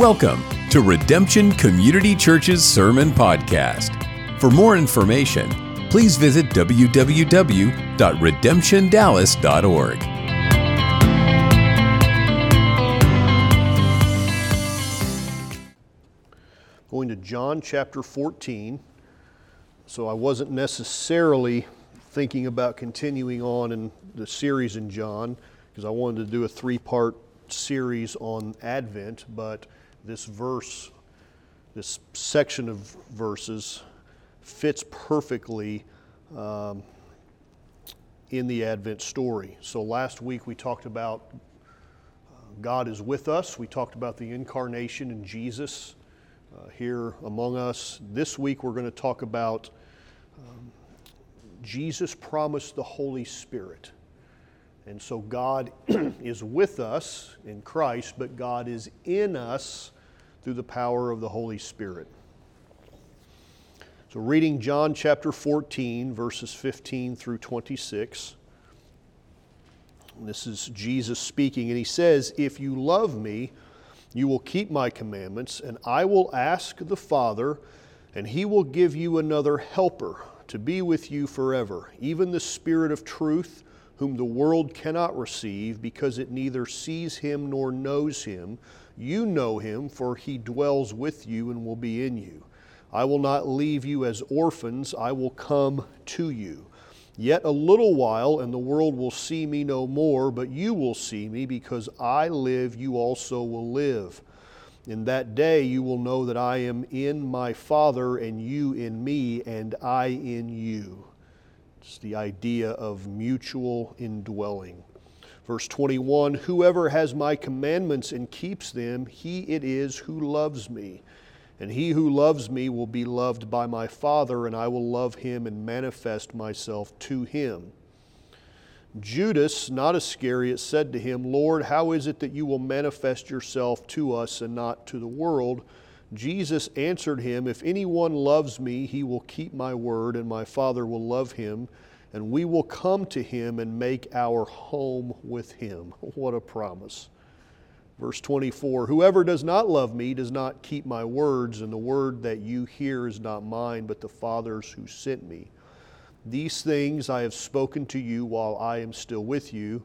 Welcome to Redemption Community Church's Sermon Podcast. For more information, please visit www.redemptiondallas.org. Going to John chapter 14, so I wasn't necessarily thinking about continuing on in the series in John, because I wanted to do a three-part series on Advent, but this verse, this section of verses fits perfectly in the Advent story. So last week we talked about God is with us. We talked about the incarnation in Jesus here among us. This week we're going to talk about Jesus promised the Holy Spirit. And so God is with us in Christ, but God is in us through the power of the Holy Spirit. So reading John chapter 14, verses 15 through 26. This is Jesus speaking, and he says, "If you love me, you will keep my commandments, and I will ask the Father, and he will give you another helper to be with you forever, even the Spirit of truth, whom the world cannot receive, because it neither sees him nor knows him. You know him, for he dwells with you and will be in you. I will not leave you as orphans, I will come to you. Yet a little while, and the world will see me no more, but you will see me, because I live, you also will live. In that day you will know that I am in my Father, and you in me, and I in you." It's the idea of mutual indwelling. Verse 21, "Whoever has my commandments and keeps them, he it is who loves me. And he who loves me will be loved by my Father, and I will love him and manifest myself to him." Judas, not Iscariot, said to him, "Lord, how is it that you will manifest yourself to us and not to the world?" Jesus answered him, "If anyone loves me, he will keep my word, and my Father will love him, and we will come to him and make our home with him." What a promise. Verse 24, "Whoever does not love me does not keep my words, and the word that you hear is not mine, but the Father's who sent me. These things I have spoken to you while I am still with you."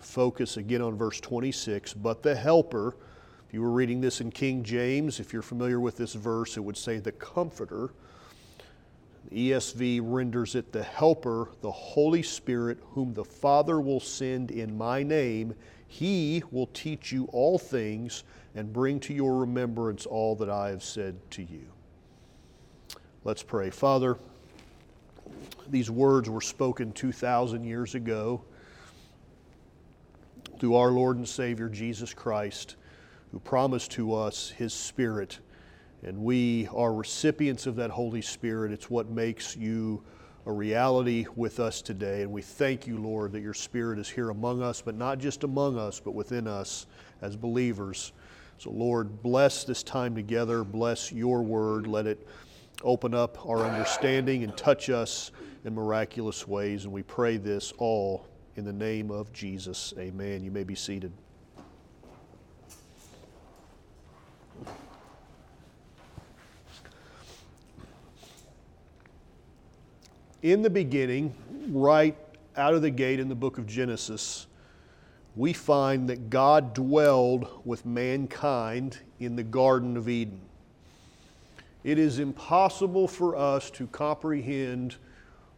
Focus again on verse 26, "But the Helper," if you were reading this in King James, if you're familiar with this verse, it would say the Comforter. The ESV renders it the Helper, the Holy Spirit, whom the Father will send in my name. He will teach you all things and bring to your remembrance all that I have said to you. Let's pray. Father, these words were spoken 2,000 years ago through our Lord and Savior Jesus Christ, who promised to us His Spirit. And we are recipients of that Holy Spirit. It's what makes you a reality with us today, and we thank you, Lord, that your Spirit is here among us, but not just among us, but within us as believers. So, Lord, bless this time together. Bless your word. Let it open up our understanding and touch us in miraculous ways, and we pray this all in the name of Jesus. Amen. You may be seated. In the beginning, right out of the gate in the book of Genesis, we find that God dwelled with mankind in the Garden of Eden. It is impossible for us to comprehend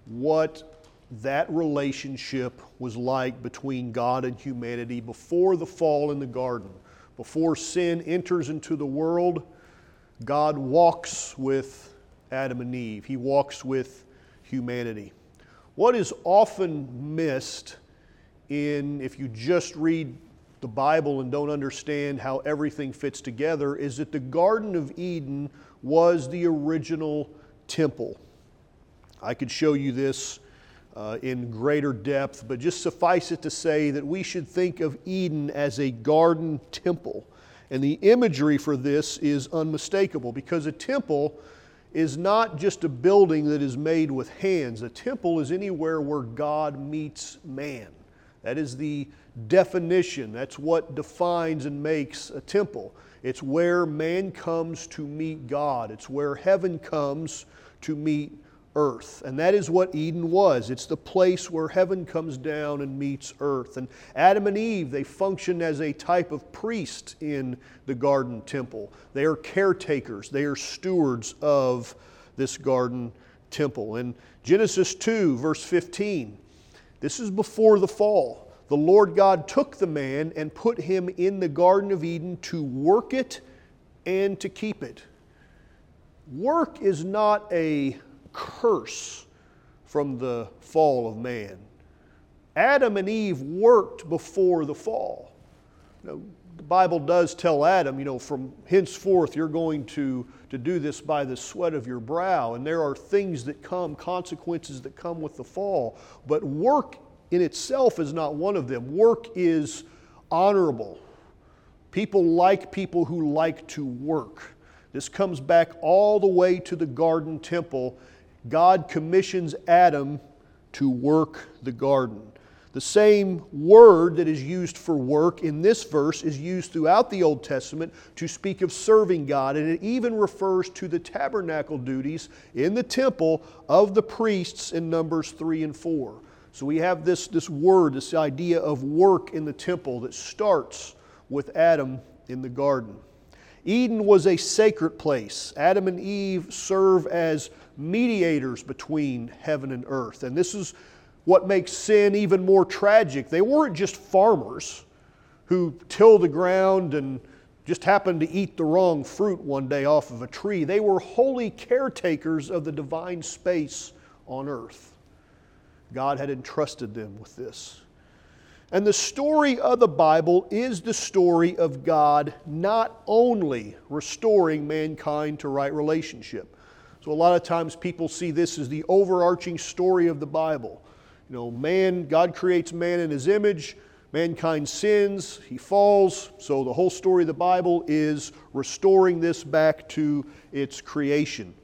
what that relationship was like between God and humanity before the fall in the garden. Before sin enters into the world, God walks with Adam and Eve. He walks with humanity. What is often missed if you just read the Bible and don't understand how everything fits together is that the Garden of Eden was the original temple. I could show you this in greater depth, but just suffice it to say that we should think of Eden as a garden temple. And the imagery for this is unmistakable, because a temple is not just a building that is made with hands. A temple is anywhere where God meets man. That is the definition. That's what defines and makes a temple. It's where man comes to meet God. It's where heaven comes to meet earth. And that is what Eden was. It's the place where heaven comes down and meets earth. And Adam and Eve, they function as a type of priest in the garden temple. They are caretakers. They are stewards of this garden temple. In Genesis 2, verse 15, this is before the fall. The Lord God took the man and put him in the Garden of Eden to work it and to keep it. Work is not a curse from the fall of man. Adam and Eve worked before the fall. Now, the Bible does tell Adam, from henceforth you're going to do this by the sweat of your brow. And there are things that come, consequences that come with the fall. But work in itself is not one of them. Work is honorable. People who like to work. This comes back all the way to the garden temple. God commissions Adam to work the garden. The same word that is used for work in this verse is used throughout the Old Testament to speak of serving God, and it even refers to the tabernacle duties in the temple of the priests in Numbers 3 and 4. So we have this word, this idea of work in the temple that starts with Adam in the garden. Eden was a sacred place. Adam and Eve serve as mediators between heaven and earth. And this is what makes sin even more tragic. They weren't just farmers who tilled the ground and just happened to eat the wrong fruit one day off of a tree. They were holy caretakers of the divine space on earth. God had entrusted them with this. And the story of the Bible is the story of God not only restoring mankind to right relationship. So a lot of times people see this as the overarching story of the Bible. God creates man in His image, mankind sins, he falls, so the whole story of the Bible is restoring this back to its creation.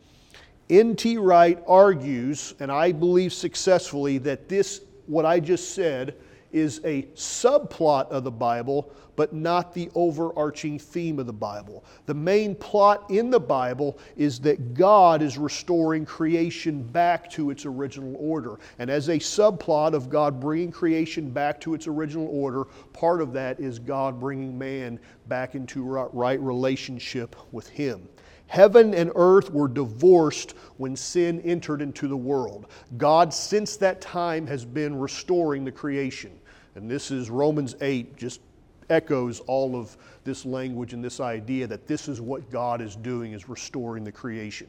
N.T. Wright argues, and I believe successfully, that this, what I just said, is a subplot of the Bible, but not the overarching theme of the Bible. The main plot in the Bible is that God is restoring creation back to its original order. And as a subplot of God bringing creation back to its original order, part of that is God bringing man back into right relationship with Him. Heaven and earth were divorced when sin entered into the world. God, since that time, has been restoring the creation. And this is Romans 8, just echoes all of this language and this idea that this is what God is doing, is restoring the creation.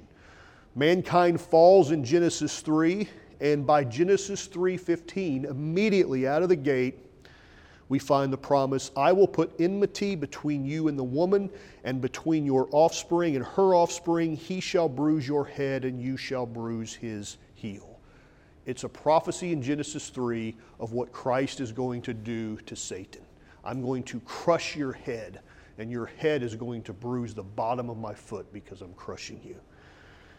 Mankind falls in Genesis 3, and by Genesis 3:15, immediately out of the gate, we find the promise, I will put enmity between you and the woman, and between your offspring and her offspring. He shall bruise your head, and you shall bruise his heel. It's a prophecy in Genesis 3 of what Christ is going to do to Satan. I'm going to crush your head, and your head is going to bruise the bottom of my foot because I'm crushing you.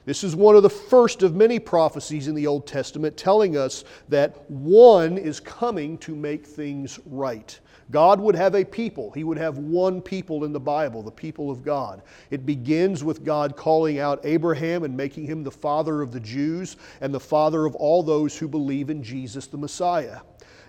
This is one of the first of many prophecies in the Old Testament telling us that one is coming to make things right. God would have a people. He would have one people in the Bible, the people of God. It begins with God calling out Abraham and making him the father of the Jews and the father of all those who believe in Jesus the Messiah.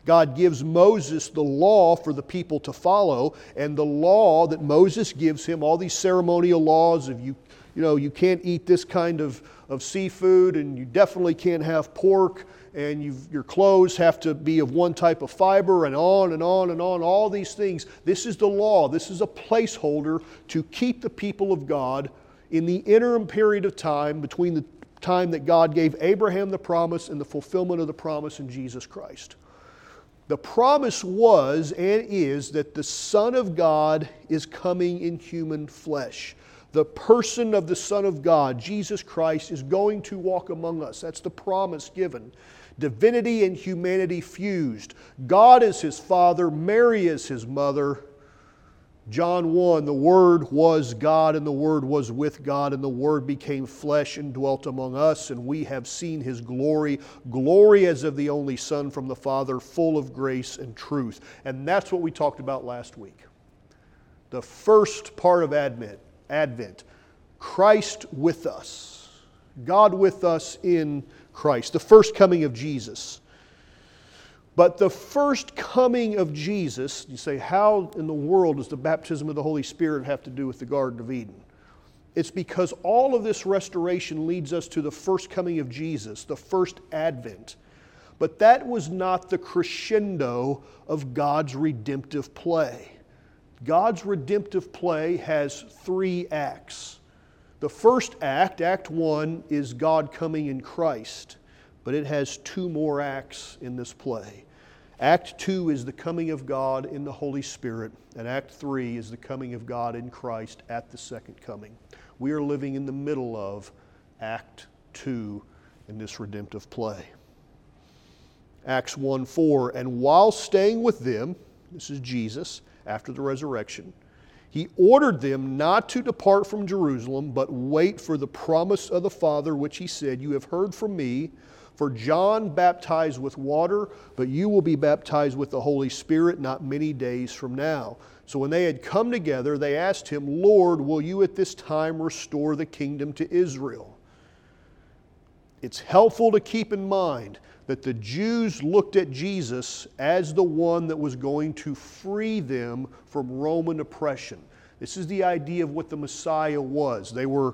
God gives Moses the law for the people to follow, and the law that Moses gives him, all these ceremonial laws of you can't eat this kind of seafood, and you definitely can't have pork, and your clothes have to be of one type of fiber, and on and on and on, all these things. This is the law. This is a placeholder to keep the people of God in the interim period of time between the time that God gave Abraham the promise and the fulfillment of the promise in Jesus Christ. The promise was and is that the Son of God is coming in human flesh. The person of the Son of God, Jesus Christ, is going to walk among us. That's the promise given. Divinity and humanity fused. God is His Father. Mary is His mother. John 1, the Word was God, and the Word was with God, and the Word became flesh and dwelt among us, and we have seen His glory, glory as of the only Son from the Father, full of grace and truth. And that's what we talked about last week. The first part of Advent, Christ with us, God with us in Christ, the first coming of Jesus. But the first coming of Jesus, you say, how in the world does the baptism of the Holy Spirit have to do with the Garden of Eden? It's because all of this restoration leads us to the first coming of Jesus, the first Advent. But that was not the crescendo of God's redemptive play. God's redemptive play has three acts. The first act, Act 1, is God coming in Christ, but it has two more acts in this play. Act 2 is the coming of God in the Holy Spirit, and Act 3 is the coming of God in Christ at the second coming. We are living in the middle of Act 2 in this redemptive play. Acts 1:4, and while staying with them, this is Jesus, after the resurrection, He ordered them not to depart from Jerusalem, but wait for the promise of the Father, which He said, "You have heard from me, for John baptized with water, but you will be baptized with the Holy Spirit not many days from now." So when they had come together, they asked Him, "Lord, will you at this time restore the kingdom to Israel?" It's helpful to keep in mind that the Jews looked at Jesus as the one that was going to free them from Roman oppression. This is the idea of what the Messiah was. They were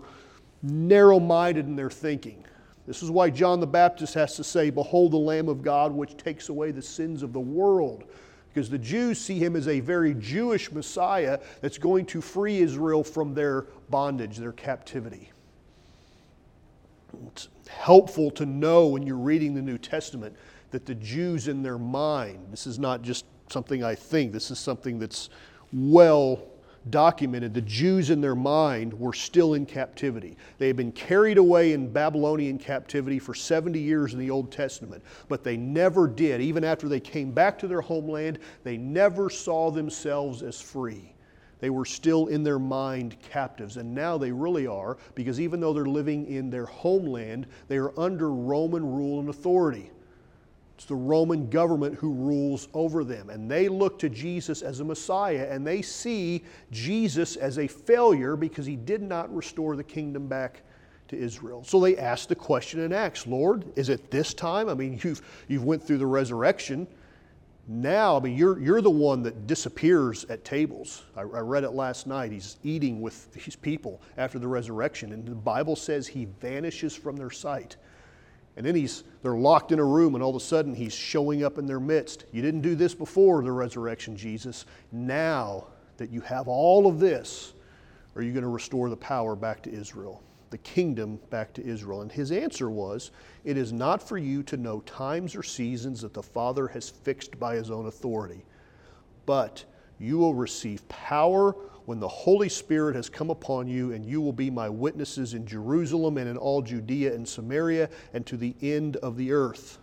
narrow-minded in their thinking. This is why John the Baptist has to say, "Behold the Lamb of God, which takes away the sins of the world." Because the Jews see Him as a very Jewish Messiah that's going to free Israel from their bondage, their captivity. It's helpful to know when you're reading the New Testament that the Jews in their mind, this is not just something I think, this is something that's well documented. The Jews in their mind were still in captivity. They had been carried away in Babylonian captivity for 70 years in the Old Testament, but they never did. Even after they came back to their homeland, they never saw themselves as free. They were still in their mind captives, and now they really are, because even though they're living in their homeland, they are under Roman rule and authority. It's the Roman government who rules over them. And they look to Jesus as a Messiah, and they see Jesus as a failure because He did not restore the kingdom back to Israel. So they ask the question in Acts, "Lord, is it this time? I mean, you've went through the resurrection. Now, I mean, you're the one that disappears at tables." I read it last night. He's eating with these people after the resurrection, and the Bible says He vanishes from their sight. And then they're locked in a room, and all of a sudden He's showing up in their midst. "You didn't do this before the resurrection, Jesus. Now that you have all of this, are you going to restore the power back to Israel, the kingdom back to Israel?" And His answer was, "It is not for you to know times or seasons that the Father has fixed by His own authority, but you will receive power when the Holy Spirit has come upon you, and you will be my witnesses in Jerusalem and in all Judea and Samaria and to the end of the earth."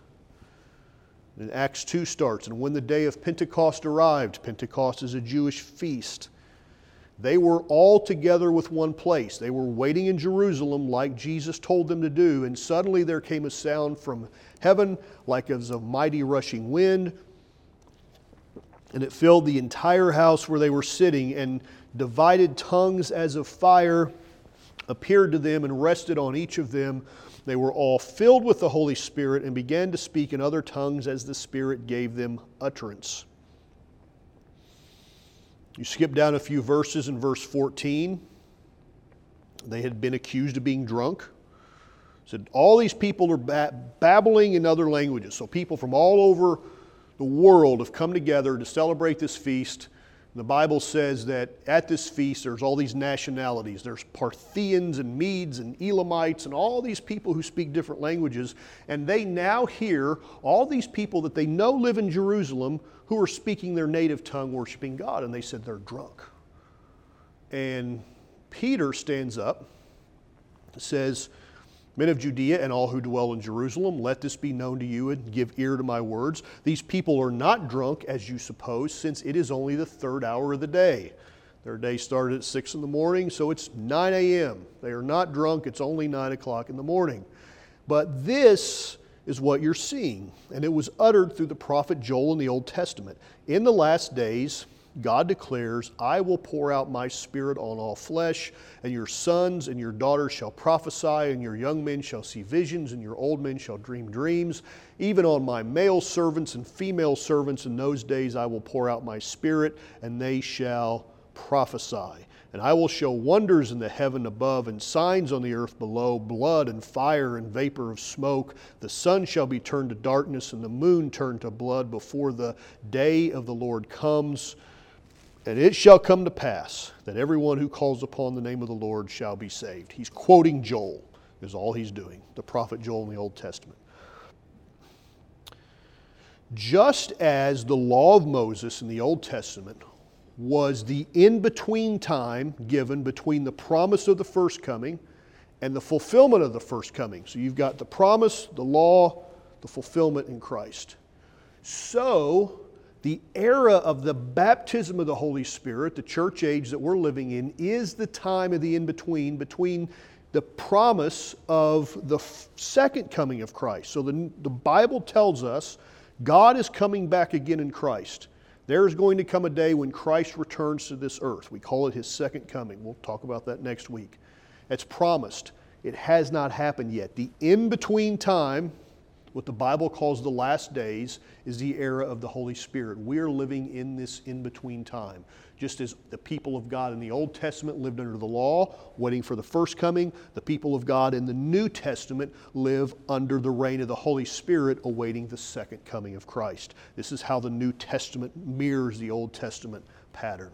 And Acts 2 starts, and when the day of Pentecost arrived — Pentecost is a Jewish feast — they were all together with one place. They were waiting in Jerusalem like Jesus told them to do, and suddenly there came a sound from heaven like as of mighty rushing wind, and it filled the entire house where they were sitting, and divided tongues as of fire appeared to them and rested on each of them. They were all filled with the Holy Spirit and began to speak in other tongues as the Spirit gave them utterance. You skip down a few verses in verse 14. They had been accused of being drunk. It said all these people are babbling in other languages. So people from all over the world have come together to celebrate this feast. The Bible says that at this feast there's all these nationalities. There's Parthians and Medes and Elamites and all these people who speak different languages. And they now hear all these people that they know live in Jerusalem who are speaking their native tongue, worshiping God. And they said they're drunk. And Peter stands up and says, "Men of Judea and all who dwell in Jerusalem, let this be known to you and give ear to my words. These people are not drunk, as you suppose, since it is only the 3rd hour of the day. Their day started at 6 in the morning, so it's 9 a.m. They are not drunk. It's only 9 o'clock in the morning. But this is what you're seeing. And it was uttered through the prophet Joel in the Old Testament. In the last days, God declares, I will pour out my spirit on all flesh, and your sons and your daughters shall prophesy, and your young men shall see visions, and your old men shall dream dreams. Even on my male servants and female servants in those days I will pour out my spirit, and they shall prophesy. And I will show wonders in the heaven above and signs on the earth below, blood and fire and vapor of smoke. The sun shall be turned to darkness and the moon turned to blood before the day of the Lord comes. And it shall come to pass that everyone who calls upon the name of the Lord shall be saved. He's quoting Joel, is all he's doing, the prophet Joel in the Old Testament. Just as the law of Moses in the Old Testament was the in-between time given between the promise of the first coming and the fulfillment of the first coming. So you've got the promise, the law, the fulfillment in Christ. So the era of the baptism of the Holy Spirit, the church age that we're living in, is the time of the in-between, between the promise of the second coming of Christ. So the Bible tells us God is coming back again in Christ. There is going to come a day when Christ returns to this earth. We call it His second coming. We'll talk about that next week. That's promised. It has not happened yet. The in-between time, what the Bible calls the last days, is the era of the Holy Spirit. We're living in this in-between time. Just as the people of God in the Old Testament lived under the law, waiting for the first coming, the people of God in the New Testament live under the reign of the Holy Spirit, awaiting the second coming of Christ. This is how the New Testament mirrors the Old Testament pattern.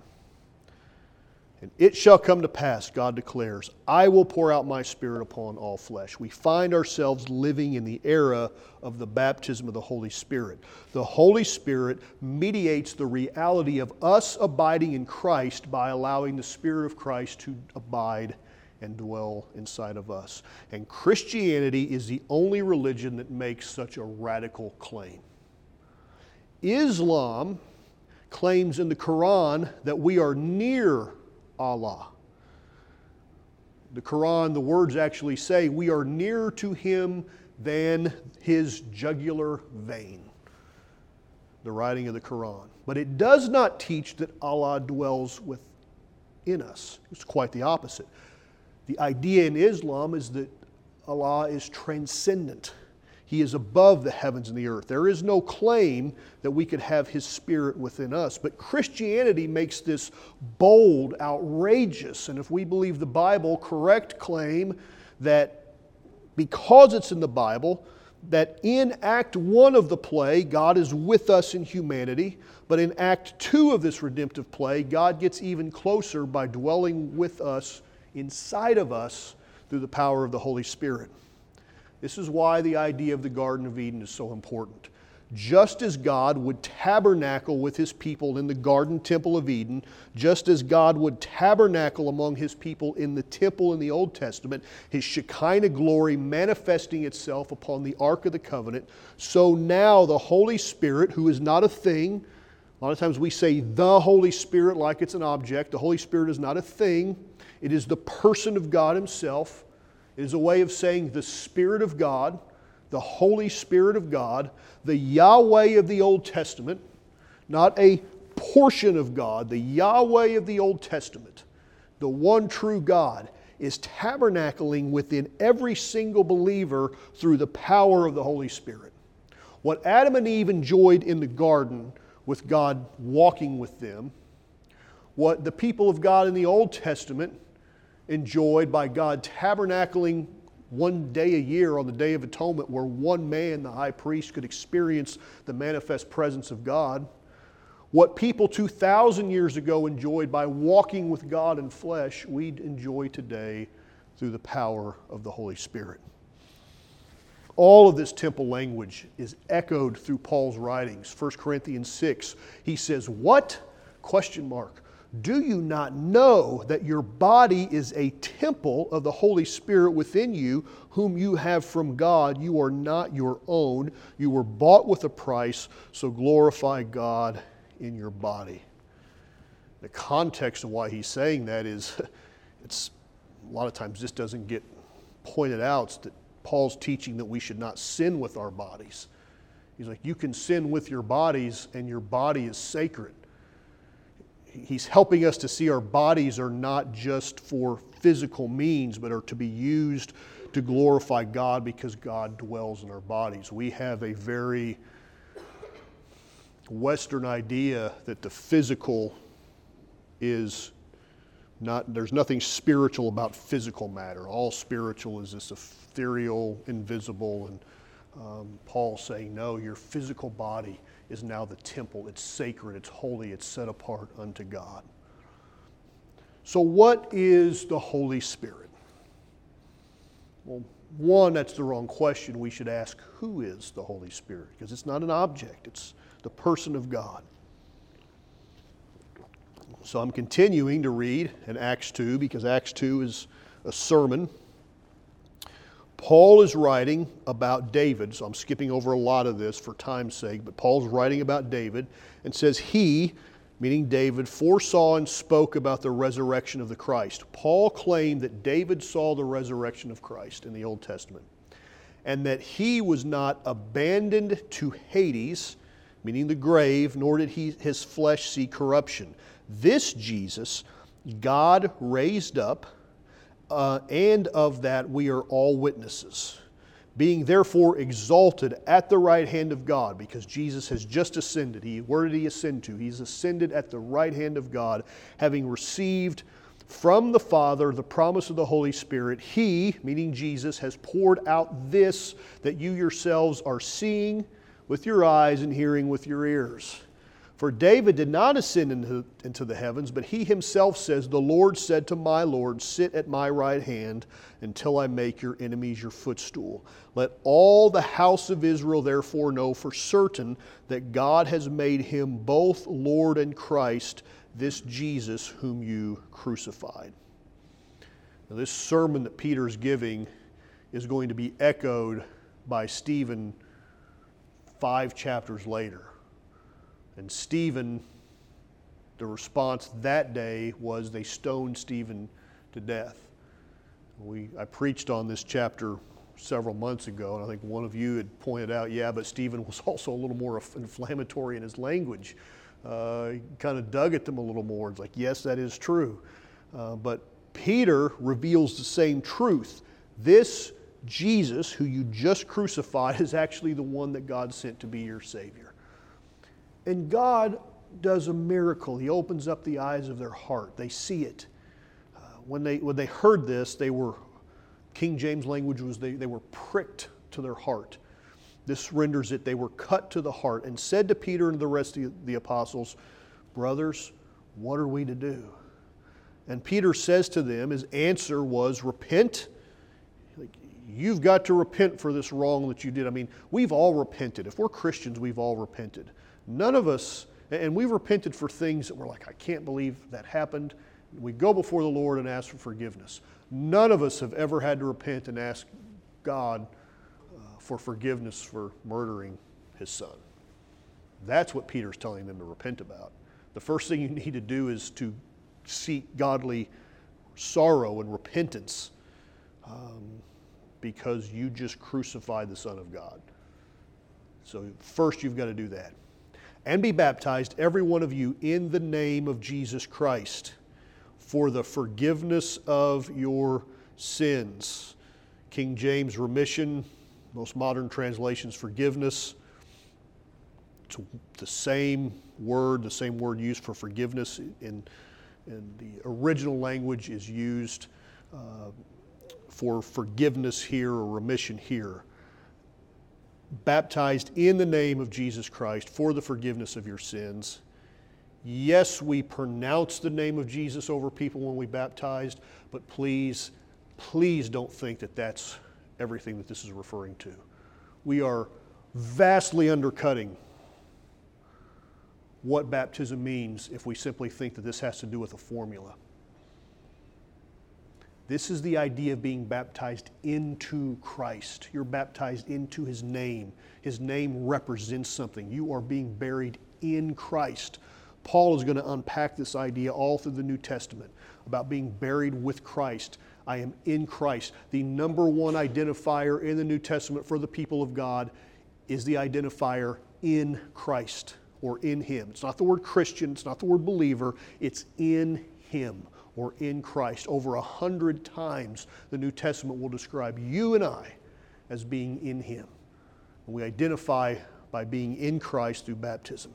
And it shall come to pass, God declares, I will pour out my Spirit upon all flesh. We find ourselves living in the era of the baptism of the Holy Spirit. The Holy Spirit mediates the reality of us abiding in Christ by allowing the Spirit of Christ to abide and dwell inside of us. And Christianity is the only religion that makes such a radical claim. Islam claims in the Quran that we are near Allah. The Quran, the words actually say, we are nearer to Him than His jugular vein. The writing of the Quran. But it does not teach that Allah dwells within us. It's quite the opposite. The idea in Islam is that Allah is transcendent. He is above the heavens and the earth. There is no claim that we could have His Spirit within us. But Christianity makes this bold, outrageous, and if we believe the Bible, correct claim that because it's in the Bible, that in Act 1 of the play, God is with us in humanity. But in Act 2 of this redemptive play, God gets even closer by dwelling with us, inside of us, through the power of the Holy Spirit. This is why the idea of the Garden of Eden is so important. Just as God would tabernacle with His people in the garden temple of Eden, just as God would tabernacle among His people in the temple in the Old Testament, His Shekinah glory manifesting itself upon the Ark of the Covenant, so now the Holy Spirit, who is not a thing, a lot of times we say the Holy Spirit like it's an object. The Holy Spirit is not a thing. It is the person of God Himself. It is a way of saying the Spirit of God, the Holy Spirit of God, the Yahweh of the Old Testament, not a portion of God, the Yahweh of the Old Testament, the one true God, is tabernacling within every single believer through the power of the Holy Spirit. What Adam and Eve enjoyed in the garden with God walking with them, what the people of God in the Old Testament enjoyed by God tabernacling one day a year on the Day of Atonement, where one man, the high priest, could experience the manifest presence of God. What people 2,000 years ago enjoyed by walking with God in flesh, we enjoy today through the power of the Holy Spirit. All of this temple language is echoed through Paul's writings. 1 Corinthians 6, he says, what? Question mark. Do you not know that your body is a temple of the Holy Spirit within you, whom you have from God? You are not your own. You were bought with a price, so glorify God in your body. The context of why he's saying that is, it's a lot of times this doesn't get pointed out. It's that Paul's teaching that we should not sin with our bodies. He's like, you can sin with your bodies, and your body is sacred. He's helping us to see our bodies are not just for physical means, but are to be used to glorify God, because God dwells in our bodies. We have a very Western idea that the physical is not, there's nothing spiritual about physical matter. All spiritual is this ethereal, invisible, and Paul's saying, no, your physical body is now the temple. It's sacred, it's holy, it's set apart unto God. So what is the Holy Spirit? Well, one, that's the wrong question. We should ask, who is the Holy Spirit? Because it's not an object, it's the person of God. So I'm continuing to read in Acts 2, because Acts 2 is a sermon. Paul is writing about David, so I'm skipping over a lot of this for time's sake, but Paul's writing about David and says he, meaning David, foresaw and spoke about the resurrection of the Christ. Paul claimed that David saw the resurrection of Christ in the Old Testament, and that he was not abandoned to Hades, meaning the grave, nor did his flesh see corruption. This Jesus God raised up, and of that we are all witnesses, being therefore exalted at the right hand of God, because Jesus has just ascended. Where did he ascend to? He's ascended at the right hand of God, having received from the Father the promise of the Holy Spirit. He, meaning Jesus, has poured out this that you yourselves are seeing with your eyes and hearing with your ears. For David did not ascend into the heavens, but he himself says, the Lord said to my Lord, sit at my right hand until I make your enemies your footstool. Let all the house of Israel therefore know for certain that God has made him both Lord and Christ, this Jesus whom you crucified. Now, this sermon that Peter's giving is going to be echoed by Stephen 5 chapters later. And Stephen, the response that day was they stoned Stephen to death. I preached on this chapter several months ago, and I think one of you had pointed out, yeah, but Stephen was also a little more inflammatory in his language. He kind of dug at them a little more. It's like, yes, that is true. But Peter reveals the same truth. This Jesus, who you just crucified, is actually the one that God sent to be your Savior. And God does a miracle. He opens up the eyes of their heart. They see it. When they heard this, they were, King James language was, they were pricked to their heart. This renders it, they were cut to the heart, and said to Peter and the rest of the apostles, brothers, what are we to do? And Peter says to them, his answer was, repent. You've got to repent for this wrong that you did. I mean, we've all repented. If we're Christians, we've all repented. None of us, and we've repented for things that we're like, I can't believe that happened. We go before the Lord and ask for forgiveness. None of us have ever had to repent and ask God for forgiveness for murdering his son. That's what Peter's telling them to repent about. The first thing you need to do is to seek godly sorrow and repentance because you just crucified the Son of God. So first you've got to do that. And be baptized, every one of you, in the name of Jesus Christ, for the forgiveness of your sins. King James, remission. Most modern translations, forgiveness. It's the same word used for forgiveness in the original language is used for forgiveness here or remission here. Baptized in the name of Jesus Christ for the forgiveness of your sins. Yes, we pronounce the name of Jesus over people when we baptized, but please, please don't think that that's everything that this is referring to. We are vastly undercutting what baptism means if we simply think that this has to do with a formula. This is the idea of being baptized into Christ. You're baptized into His name. His name represents something. You are being buried in Christ. Paul is going to unpack this idea all through the New Testament about being buried with Christ. I am in Christ. The number one identifier in the New Testament for the people of God is the identifier in Christ or in Him. It's not the word Christian. It's not the word believer. It's in Him or in Christ. Over 100 times the New Testament will describe you and I as being in Him. And we identify by being in Christ through baptism.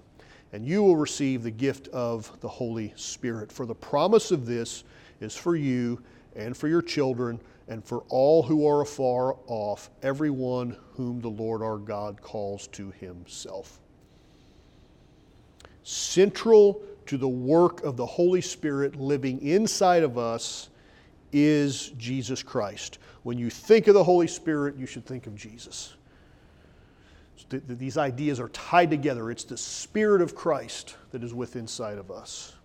And you will receive the gift of the Holy Spirit. For the promise of this is for you and for your children, and for all who are afar off, everyone whom the Lord our God calls to Himself. Central to the work of the Holy Spirit living inside of us is Jesus Christ. When you think of the Holy Spirit, you should think of Jesus. So these ideas are tied together. It's the Spirit of Christ that is within inside of us.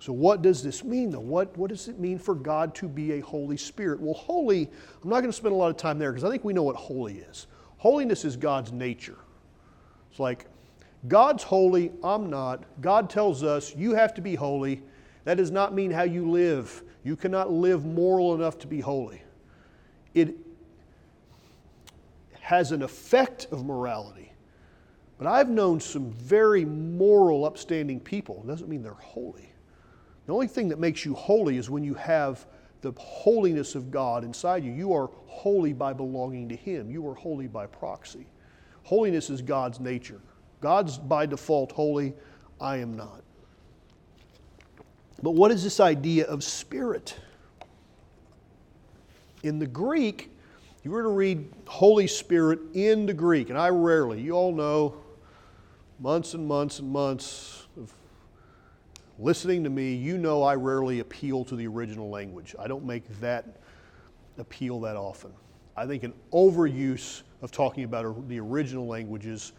So what does this mean, though? What does it mean for God to be a Holy Spirit? Well, holy, I'm not going to spend a lot of time there because I think we know what holy is. Holiness is God's nature. It's like, God's holy, I'm not. God tells us, you have to be holy. That does not mean how you live. You cannot live moral enough to be holy. It has an effect of morality. But I've known some very moral, upstanding people. It doesn't mean they're holy. The only thing that makes you holy is when you have the holiness of God inside you. You are holy by belonging to Him. You are holy by proxy. Holiness is God's nature. God's by default holy. I am not. But what is this idea of spirit? In the Greek, you were to read Holy Spirit in the Greek, and I rarely, you all know, months and months and months of listening to me, you know I rarely appeal to the original language. I don't make that appeal that often. I think an overuse of talking about the original languages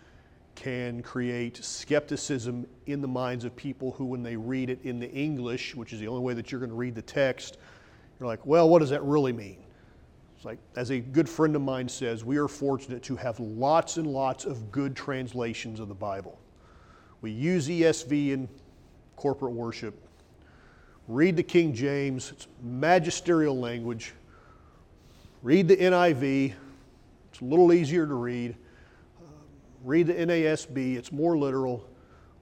can create skepticism in the minds of people who, when they read it in the English, which is the only way that you're going to read the text, you're like, well, what does that really mean? It's like, as a good friend of mine says, we are fortunate to have lots and lots of good translations of the Bible. We use ESV in corporate worship, read the King James, it's magisterial language, read the NIV, it's a little easier to read, read the NASB, it's more literal.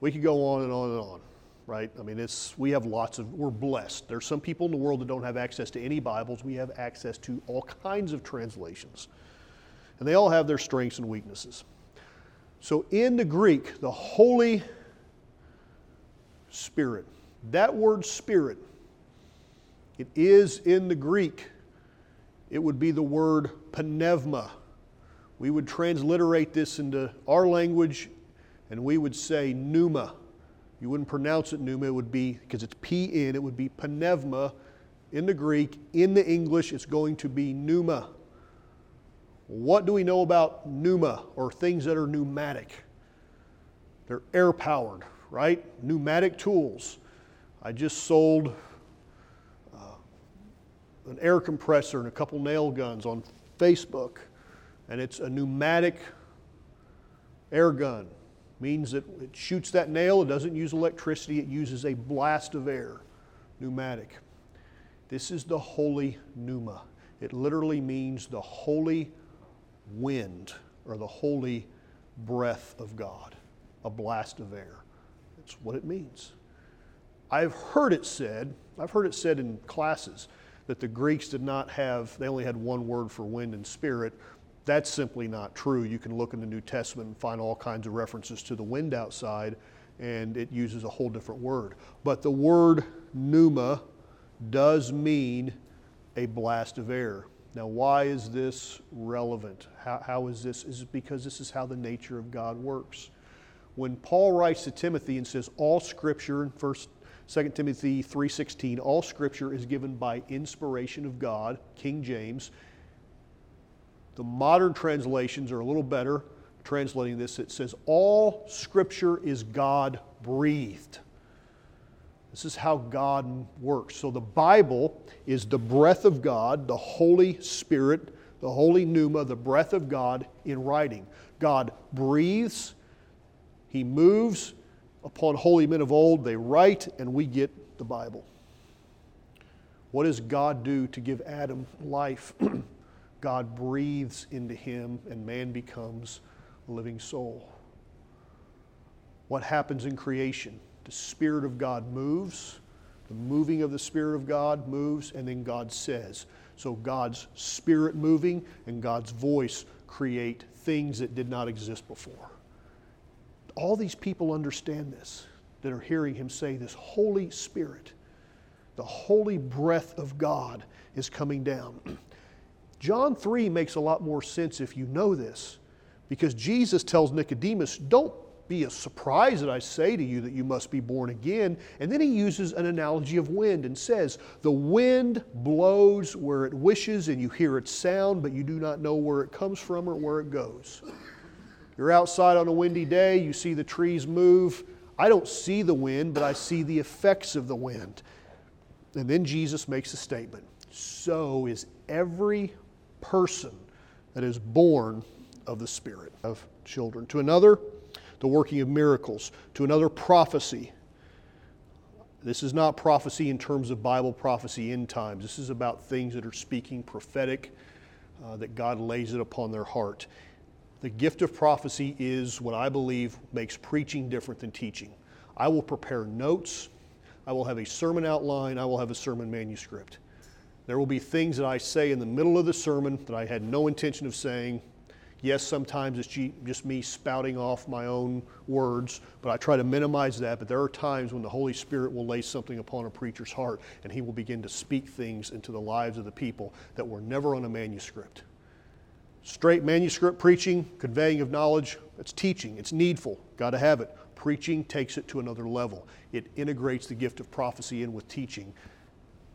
We could go on and on and on, right? I mean, we're blessed. There's some people in the world that don't have access to any Bibles. We have access to all kinds of translations. And they all have their strengths and weaknesses. So in the Greek, the Holy Spirit, that word spirit, it is in the Greek. It would be the word pneuma. We would transliterate this into our language, and we would say pneuma. You wouldn't pronounce it pneuma, it would be, because it's P-N, it would be pneuma in the Greek. In the English, it's going to be pneuma. What do we know about pneuma, or things that are pneumatic? They're air-powered, right? Pneumatic tools. I just sold an air compressor and a couple nail guns on Facebook. And it's a pneumatic air gun. Means that it shoots that nail, it doesn't use electricity, it uses a blast of air. Pneumatic. This is the holy pneuma. It literally means the holy wind or the holy breath of God. A blast of air. That's what it means. I've heard it said in classes that the Greeks they only had one word for wind and spirit. That's simply not true. You can look in the New Testament and find all kinds of references to the wind outside, and it uses a whole different word. But the word pneuma does mean a blast of air. Now, why is this relevant? How is this? Is it because this is how the nature of God works? When Paul writes to Timothy and says, all Scripture, in 2 Timothy 3:16, all Scripture is given by inspiration of God, King James. The modern translations are a little better translating this. It says, all Scripture is God-breathed. This is how God works. So the Bible is the breath of God, the Holy Spirit, the holy pneuma, the breath of God in writing. God breathes, He moves, upon holy men of old. They write, and we get the Bible. What does God do to give Adam life? God breathes into him, and man becomes a living soul. What happens in creation? The Spirit of God moves. The moving of the Spirit of God moves, and then God says. So God's Spirit moving and God's voice create things that did not exist before. All these people understand this, that are hearing him say this. Holy Spirit, the holy breath of God is coming down. John 3 makes a lot more sense if you know this, because Jesus tells Nicodemus, don't be surprised that I say to you that you must be born again. And then he uses an analogy of wind and says, the wind blows where it wishes and you hear its sound, but you do not know where it comes from or where it goes. You're outside on a windy day, you see the trees move. I don't see the wind, but I see the effects of the wind. And then Jesus makes a statement. So is every person that is born of the Spirit of children. To another, the working of miracles. To another, prophecy. This is not prophecy in terms of Bible prophecy end times. This is about things that are speaking prophetic, that God lays it upon their heart. The gift of prophecy is what I believe makes preaching different than teaching. I will prepare notes. I will have a sermon outline. I will have a sermon manuscript. There will be things that I say in the middle of the sermon that I had no intention of saying. Yes, sometimes it's just me spouting off my own words, but I try to minimize that. But there are times when the Holy Spirit will lay something upon a preacher's heart, and he will begin to speak things into the lives of the people that were never on a manuscript. Straight manuscript preaching, conveying of knowledge, it's teaching. It's needful. Got to have it. Preaching takes it to another level. It integrates the gift of prophecy in with teaching,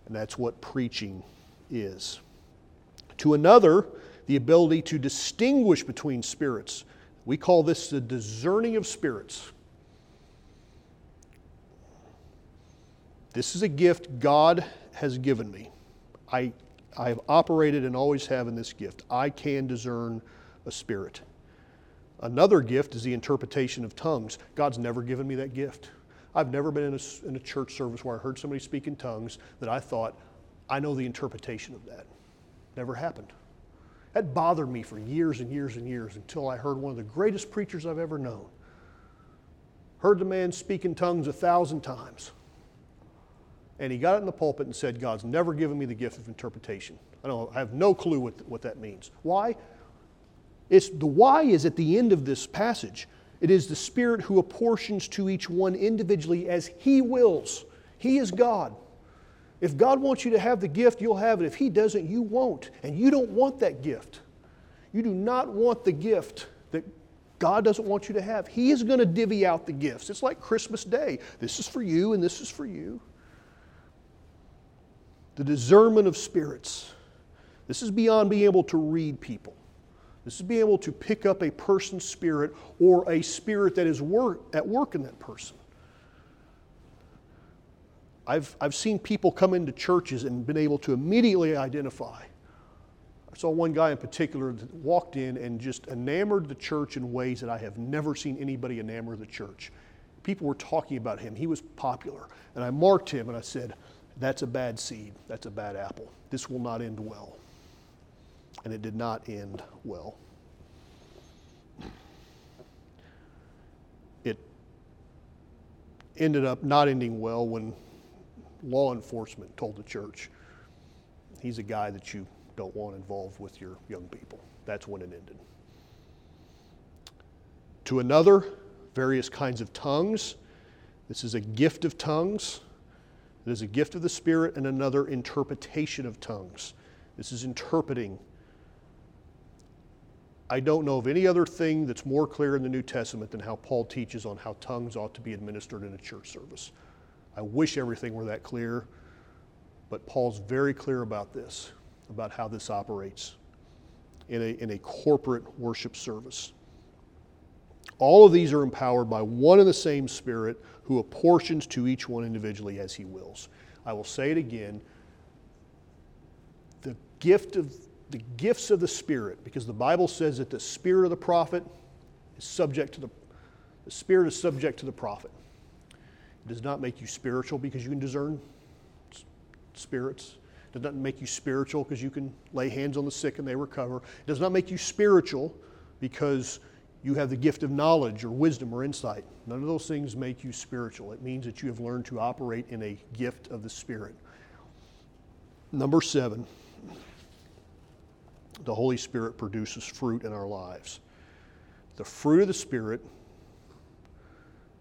and that's what preaching is. To another, the ability to distinguish between spirits. We call this the discerning of spirits. This is a gift God has given me. I have operated and always have in this gift. I can discern a spirit. Another gift is the interpretation of tongues. God's never given me that gift. I've never been in a church service where I heard somebody speak in tongues that I thought, I know the interpretation of that. Never happened. That bothered me for years and years and years until I heard one of the greatest preachers I've ever known. Heard the man speak in tongues 1,000 times. And he got it in the pulpit and said, God's never given me the gift of interpretation. I have no clue what that means. Why? The why is at the end of this passage. It is the Spirit who apportions to each one individually as He wills. He is God. If God wants you to have the gift, you'll have it. If He doesn't, you won't. And you don't want that gift. You do not want the gift that God doesn't want you to have. He is going to divvy out the gifts. It's like Christmas Day. This is for you and this is for you. The discernment of spirits. This is beyond being able to read people. This is being able to pick up a person's spirit or a spirit that is at work in that person. I've seen people come into churches and been able to immediately identify. I saw one guy in particular that walked in and just enamored the church in ways that I have never seen anybody enamor the church. People were talking about him. He was popular. And I marked him and I said, that's a bad seed. That's a bad apple. This will not end well. And it did not end well. It ended up not ending well when law enforcement told the church, he's a guy that you don't want involved with your young people. That's when it ended. To another, various kinds of tongues. This is a gift of tongues. It is a gift of the Spirit, and another interpretation of tongues. This is interpreting. I don't know of any other thing that's more clear in the New Testament than how Paul teaches on how tongues ought to be administered in a church service. I wish everything were that clear, but Paul's very clear about this, about how this operates in a corporate worship service. All of these are empowered by one and the same Spirit who apportions to each one individually as He wills. I will say it again. The gifts of the Spirit, because the Bible says that the spirit of the prophet is subject to the prophet. It does not make you spiritual because you can discern spirits. It does not make you spiritual because you can lay hands on the sick and they recover. It does not make you spiritual because you have the gift of knowledge or wisdom or insight. None of those things make you spiritual. It means that you have learned to operate in a gift of the Spirit. Number 7, the Holy Spirit produces fruit in our lives. The fruit of the Spirit.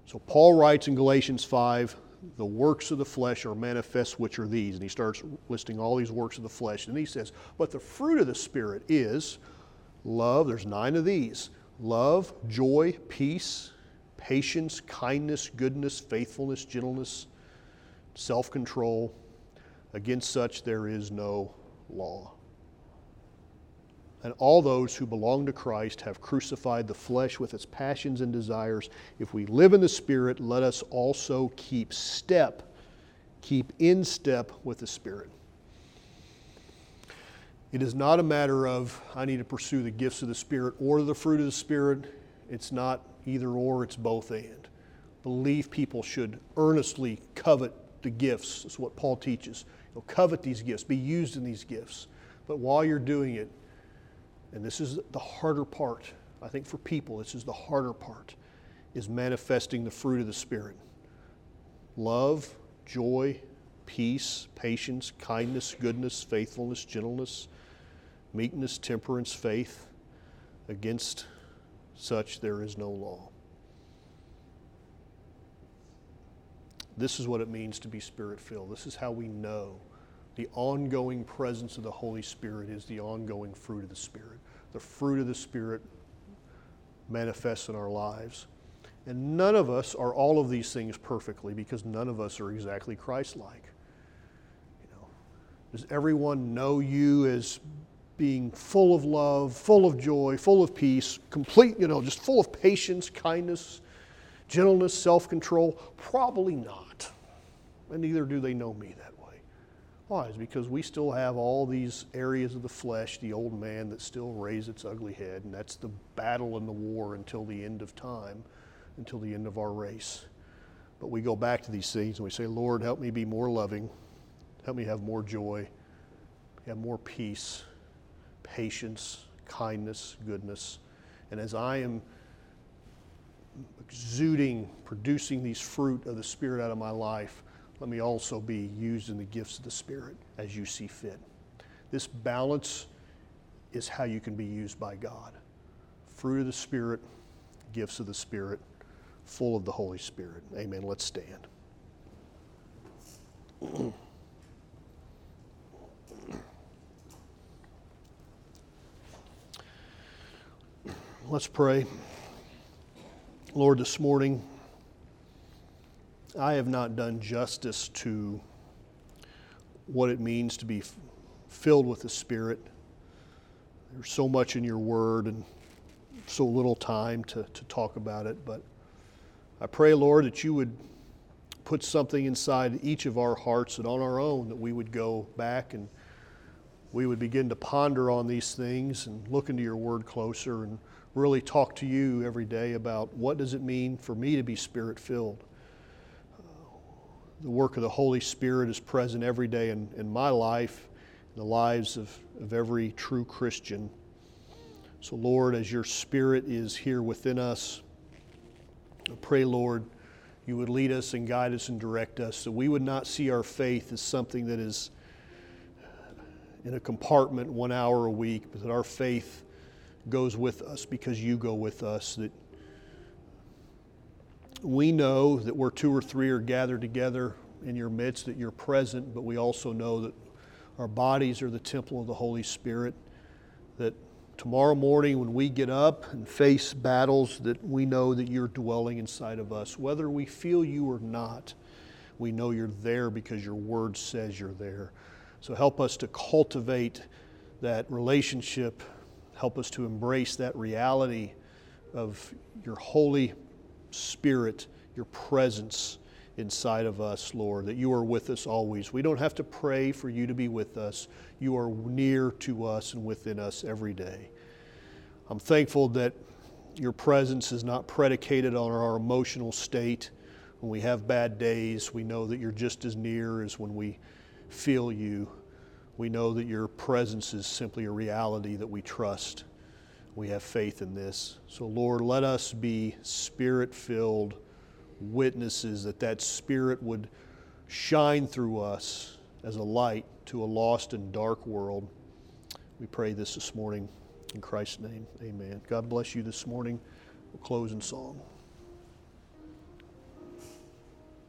So Paul writes in Galatians 5, the works of the flesh are manifest, which are these. And he starts listing all these works of the flesh. And he says, but the fruit of the Spirit is love. There's 9 of these. Love, joy, peace, patience, kindness, goodness, faithfulness, gentleness, self-control. Against such there is no law. And all those who belong to Christ have crucified the flesh with its passions and desires. If we live in the Spirit, let us also keep in step with the Spirit. It is not a matter of, I need to pursue the gifts of the Spirit or the fruit of the Spirit. It's not either or, it's both and. Believe people should earnestly covet the gifts. That's what Paul teaches. You'll covet these gifts, be used in these gifts. But while you're doing it, and this is the harder part, I think for people, this is the harder part, is manifesting the fruit of the Spirit. Love, joy, peace, patience, kindness, goodness, faithfulness, gentleness, meekness, temperance, faith. Against such there is no law. This is what it means to be Spirit-filled. This is how we know. The ongoing presence of the Holy Spirit is the ongoing fruit of the Spirit. The fruit of the Spirit manifests in our lives. And none of us are all of these things perfectly because none of us are exactly Christ-like. Does everyone know you as being full of love, full of joy, full of peace, complete, just full of patience, kindness, gentleness, self-control? Probably not. And neither do they know me that way. Why? It's because we still have all these areas of the flesh, the old man that still raises its ugly head, and that's the battle and the war until the end of time, until the end of our race. But we go back to these things and we say, Lord, help me be more loving. Help me have more joy, have more peace, patience, kindness, goodness. And as I am exuding, producing these fruit of the Spirit out of my life, let me also be used in the gifts of the Spirit as you see fit. This balance is how you can be used by God. Fruit of the Spirit, gifts of the Spirit, full of the Holy Spirit. Amen. Let's stand. Let's pray. Lord, this morning, I have not done justice to what it means to be filled with the Spirit. There's so much in your word and so little time to talk about it. But I pray, Lord, that you would put something inside each of our hearts and on our own, that we would go back and we would begin to ponder on these things and look into your word closer and really talk to you every day about what does it mean for me to be Spirit-filled. The work of the Holy Spirit is present every day in my life, in the lives of every true Christian. So, Lord, as your Spirit is here within us, I pray, Lord, you would lead us and guide us and direct us, so we would not see our faith as something that is in a compartment 1 hour a week, but that our faith goes with us because you go with us, that we know that where 2 or 3 are gathered together in your midst, that you're present, but we also know that our bodies are the temple of the Holy Spirit, that tomorrow morning when we get up and face battles, that we know that you're dwelling inside of us. Whether we feel you or not, we know you're there because your word says you're there. So help us to cultivate that relationship. Help us to embrace that reality of your holy Spirit, your presence inside of us, Lord, that you are with us always. We don't have to pray for you to be with us. You are near to us and within us every day. I'm thankful that your presence is not predicated on our emotional state When we have bad days, we know that you're just as near as when we feel you. We know that your presence is simply a reality that we trust. We have faith in this. So Lord, let us be Spirit-filled witnesses, that Spirit would shine through us as a light to a lost and dark world. We pray this morning in Christ's name. Amen. God bless you this morning. We'll close in song.